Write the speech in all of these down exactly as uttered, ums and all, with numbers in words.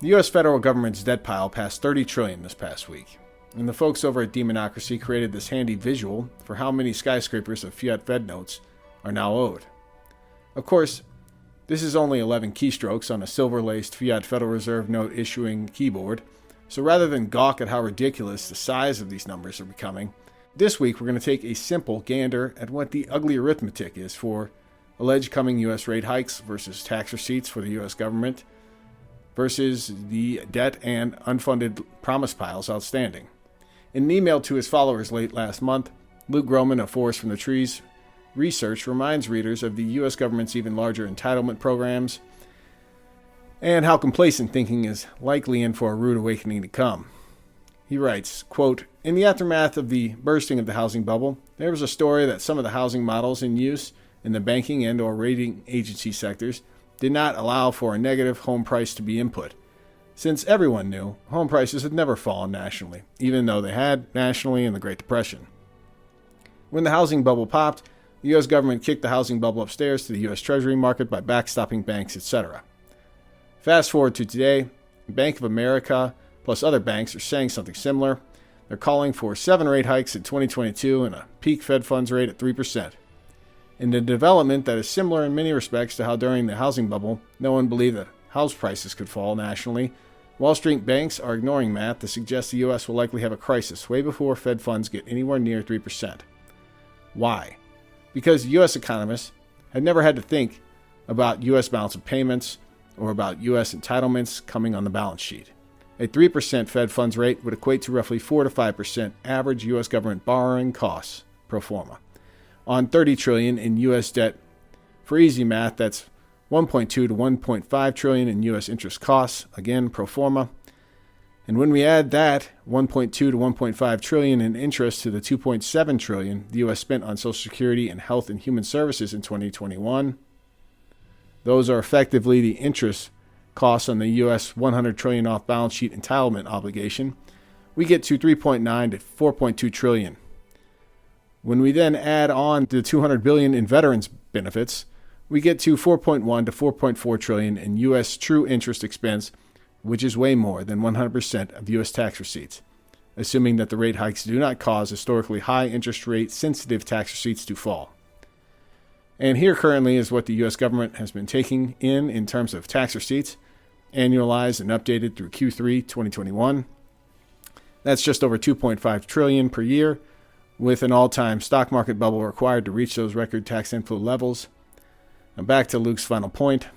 The U S federal government's debt pile passed thirty trillion dollars this past week, and the folks over at Demonocracy created this handy visual for how many skyscrapers of fiat Fed notes are now owed. Of course, this is only eleven keystrokes on a silver-laced fiat Federal Reserve note issuing keyboard, so rather than gawk at how ridiculous the size of these numbers are becoming, this week we're going to take a simple gander at what the ugly arithmetic is for alleged coming U S rate hikes versus tax receipts for the U S government versus the debt and unfunded promise piles outstanding. In an email to his followers late last month, Luke Gromen of Forest from the Trees Research reminds readers of the U S government's even larger entitlement programs and how complacent thinking is likely in for a rude awakening to come. He writes, quote, "In the aftermath of the bursting of the housing bubble, there was a story that some of the housing models in use in the banking and or rating agency sectors did not allow for a negative home price to be input. Since everyone knew, home prices had never fallen nationally, even though they had nationally in the Great Depression. When the housing bubble popped, the U S government kicked the housing bubble upstairs to the U S Treasury market by backstopping banks, et cetera. Fast forward to today, Bank of America plus other banks are saying something similar. They're calling for seven rate hikes in twenty twenty-two and a peak Fed funds rate at three percent. In a development that is similar in many respects to how during the housing bubble, no one believed that house prices could fall nationally, Wall Street banks are ignoring math that suggests the U S will likely have a crisis way before Fed funds get anywhere near three percent. Why? Because U S economists have never had to think about U S balance of payments or about U S entitlements coming on the balance sheet. A three percent Fed funds rate would equate to roughly four to five percent average U S government borrowing costs pro forma on thirty trillion dollars in U S debt. For easy math, that's one point two to one point five trillion dollars in U S interest costs, again pro forma. And when we add that one point two to one point five trillion dollars in interest to the two point seven trillion dollars the U S spent on Social Security and Health and Human Services in twenty twenty-one, those are effectively the interest costs on the U S one hundred trillion dollars off-balance sheet entitlement obligation, we get to three point nine to four point two trillion dollars. When we then add on the two hundred billion dollars in veterans benefits, we get to four point one to four point four trillion dollars in U S true interest expense, which is way more than one hundred percent of U S tax receipts, assuming that the rate hikes do not cause historically high interest rate sensitive tax receipts to fall. And here currently is what the U S government has been taking in in terms of tax receipts, annualized and updated through Q three twenty twenty-one. That's just over two point five trillion dollars per year, with an all-time stock market bubble required to reach those record tax inflow levels. And back to Luke's final point.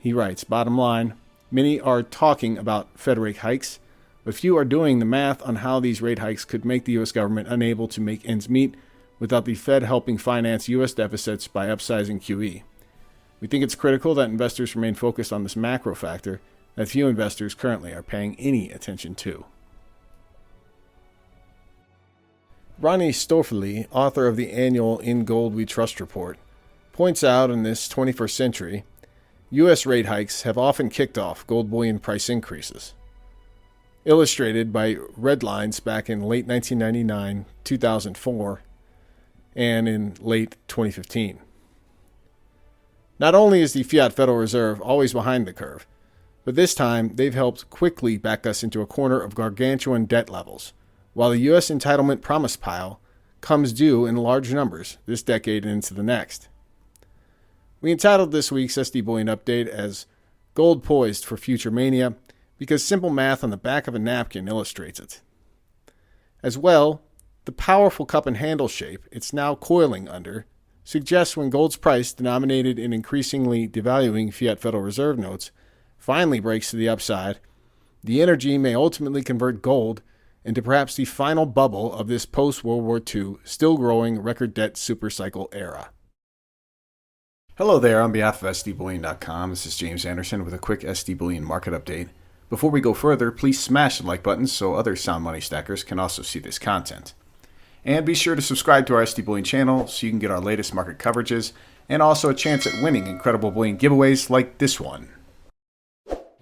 He writes, bottom line, many are talking about Fed rate hikes, but few are doing the math on how these rate hikes could make the U S government unable to make ends meet without the Fed helping finance U S deficits by upsizing Q E. We think it's critical that investors remain focused on this macro factor that few investors currently are paying any attention to. Ronnie Stoeferle, author of the annual In Gold We Trust report, points out in this twenty-first century, U S rate hikes have often kicked off gold bullion price increases, illustrated by red lines back in late nineteen ninety-nine, two thousand four, and in late twenty fifteen. Not only is the fiat Federal Reserve always behind the curve, but this time they've helped quickly back us into a corner of gargantuan debt levels, while the U S entitlement promise pile comes due in large numbers this decade and into the next. We entitled this week's S D Bullion Update as Gold Poised for Future Mania because simple math on the back of a napkin illustrates it. As well, the powerful cup and handle shape it's now coiling under suggests when gold's price denominated in increasingly devaluing fiat Federal Reserve notes finally breaks to the upside, the energy may ultimately convert gold into perhaps the final bubble of this post-World War Two still-growing record debt supercycle era. Hello there, on behalf of S D Bullion dot com, this is James Anderson with a quick S D Bullion market update. Before we go further, please smash the like button so other sound money stackers can also see this content. And be sure to subscribe to our S D Bullion channel so you can get our latest market coverages and also a chance at winning incredible bullion giveaways like this one.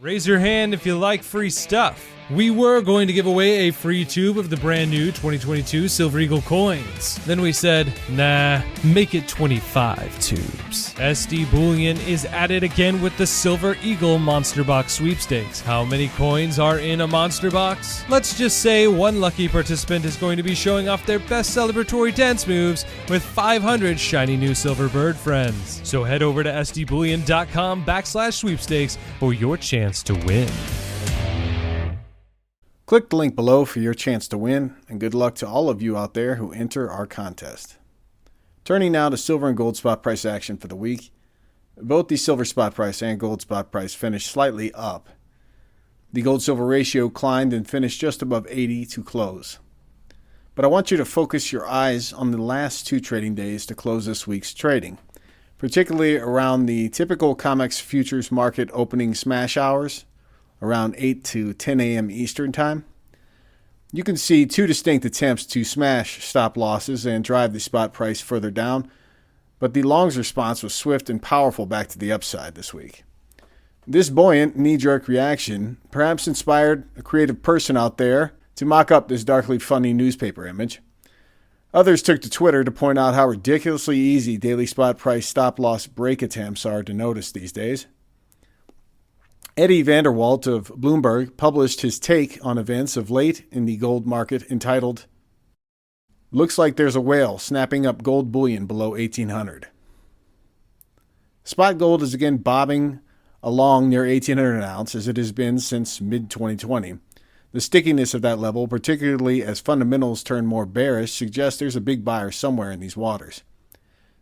Raise your hand if you like free stuff. We were going to give away a free tube of the brand new twenty twenty-two Silver Eagle coins. Then we said, nah, make it twenty-five tubes. S D Bullion is at it again with the Silver Eagle Monster Box sweepstakes. How many coins are in a Monster Box? Let's just say one lucky participant is going to be showing off their best celebratory dance moves with five hundred shiny new silver bird friends. So head over to sdbullion.com backslash sweepstakes for your chance to win. Click the link below for your chance to win, and good luck to all of you out there who enter our contest. Turning now to silver and gold spot price action for the week. Both the silver spot price and gold spot price finished slightly up. The gold-silver ratio climbed and finished just above eighty to close. But I want you to focus your eyes on the last two trading days to close this week's trading, particularly around the typical COMEX futures market opening smash hours, around eight to ten a.m. Eastern Time. You can see two distinct attempts to smash stop losses and drive the spot price further down, but the longs response was swift and powerful back to the upside this week. This buoyant knee-jerk reaction perhaps inspired a creative person out there to mock up this darkly funny newspaper image. Others took to Twitter to point out how ridiculously easy daily spot price stop-loss break attempts are to notice these days. Eddie VanderWalt of Bloomberg published his take on events of late in the gold market entitled, "Looks like there's a whale snapping up gold bullion below eighteen hundred. Spot gold is again bobbing along near eighteen hundred an ounce as it has been since mid twenty twenty. The stickiness of that level, particularly as fundamentals turn more bearish, suggests there's a big buyer somewhere in these waters.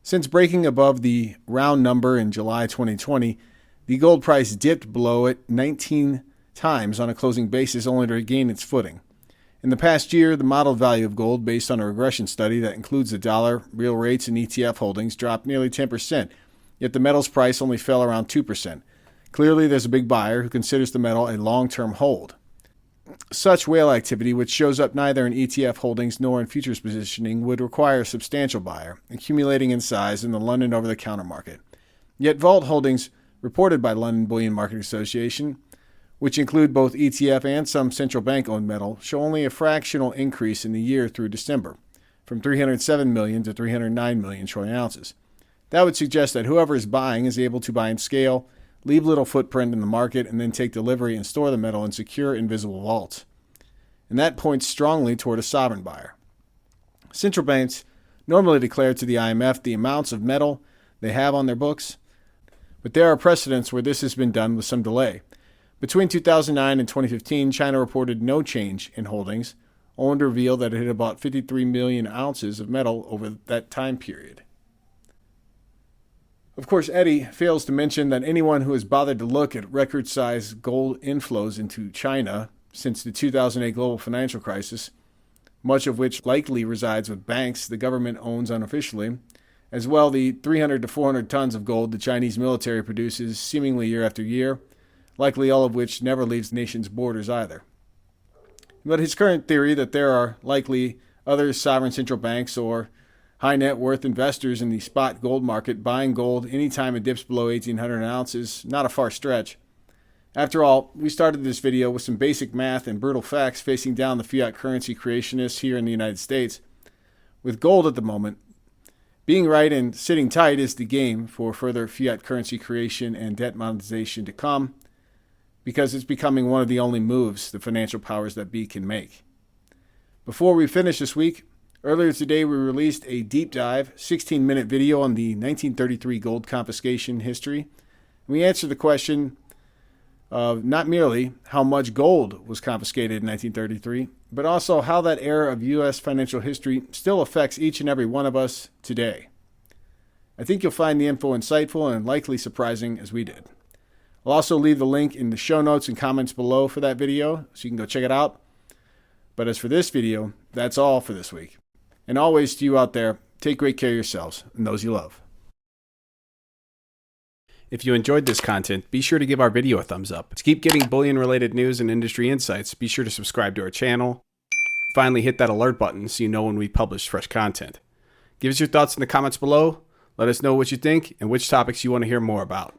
Since breaking above the round number in July twenty twenty, the gold price dipped below it nineteen times on a closing basis only to regain its footing. In the past year, the modeled value of gold based on a regression study that includes the dollar, real rates, and E T F holdings dropped nearly ten percent, yet the metal's price only fell around two percent. Clearly, there's a big buyer who considers the metal a long-term hold. Such whale activity, which shows up neither in E T F holdings nor in futures positioning, would require a substantial buyer, accumulating in size in the London over-the-counter market. Yet vault holdings reported by London Bullion Market Association, which include both E T F and some central bank-owned metal, show only a fractional increase in the year through December, from three hundred seven million to three hundred nine million troy ounces. That would suggest that whoever is buying is able to buy in scale, leave little footprint in the market, and then take delivery and store the metal in secure, invisible vaults. And that points strongly toward a sovereign buyer. Central banks normally declare to the I M F the amounts of metal they have on their books, but there are precedents where this has been done with some delay. Between two thousand nine and twenty fifteen, China reported no change in holdings, only to reveal that it had bought fifty-three million ounces of metal over that time period. Of course, Eddie fails to mention that anyone who has bothered to look at record-sized gold inflows into China since the two thousand eight global financial crisis, much of which likely resides with banks the government owns unofficially, as well, the three hundred to four hundred tons of gold the Chinese military produces seemingly year after year, likely all of which never leaves the nation's borders either. But his current theory that there are likely other sovereign central banks or high net worth investors in the spot gold market buying gold anytime it dips below eighteen hundred an ounce is not a far stretch. After all, we started this video with some basic math and brutal facts facing down the fiat currency creationists here in the United States. With gold at the moment, being right and sitting tight is the game for further fiat currency creation and debt monetization to come, because it's becoming one of the only moves the financial powers that be can make. Before we finish this week, earlier today we released a deep dive sixteen minute video on the nineteen thirty-three gold confiscation history. We answered the question of not merely how much gold was confiscated in nineteen thirty-three, but also how that era of U S financial history still affects each and every one of us today. I think you'll find the info insightful and likely surprising as we did. I'll also leave the link in the show notes and comments below for that video, so you can go check it out. But as for this video, that's all for this week. And always to you out there, take great care of yourselves and those you love. If you enjoyed this content, be sure to give our video a thumbs up. To keep getting bullion-related news and industry insights, be sure to subscribe to our channel. Finally, hit that alert button so you know when we publish fresh content. Give us your thoughts in the comments below. Let us know what you think and which topics you want to hear more about.